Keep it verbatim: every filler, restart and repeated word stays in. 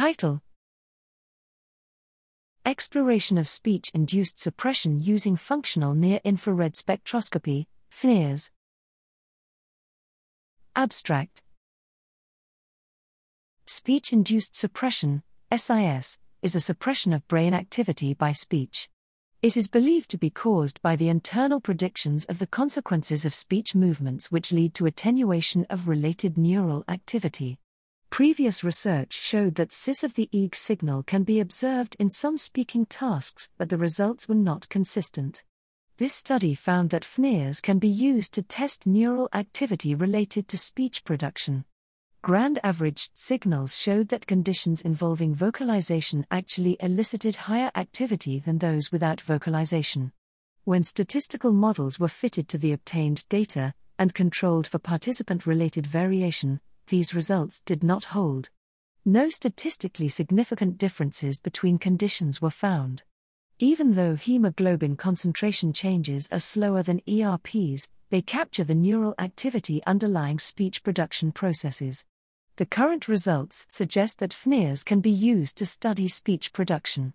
Title: Exploration of Speech-Induced Suppression Using Functional Near-Infrared Spectroscopy, fNIRS. Abstract. Speech-Induced Suppression, S I S, is a suppression of brain activity by speech. It is believed to be caused by the internal predictions of the consequences of speech movements, which lead to attenuation of related neural activity. Previous research showed that S I S of the E E G signal can be observed in some speaking tasks, but the results were not consistent. This study found that fNIRS can be used to test neural activity related to speech production. Grand-averaged signals showed that conditions involving vocalization actually elicited higher activity than those without vocalization. When statistical models were fitted to the obtained data and controlled for participant-related variation, these results did not hold. No statistically significant differences between conditions were found. Even though hemoglobin concentration changes are slower than E R Ps, they capture the neural activity underlying speech production processes. The current results suggest that fNIRS can be used to study speech production.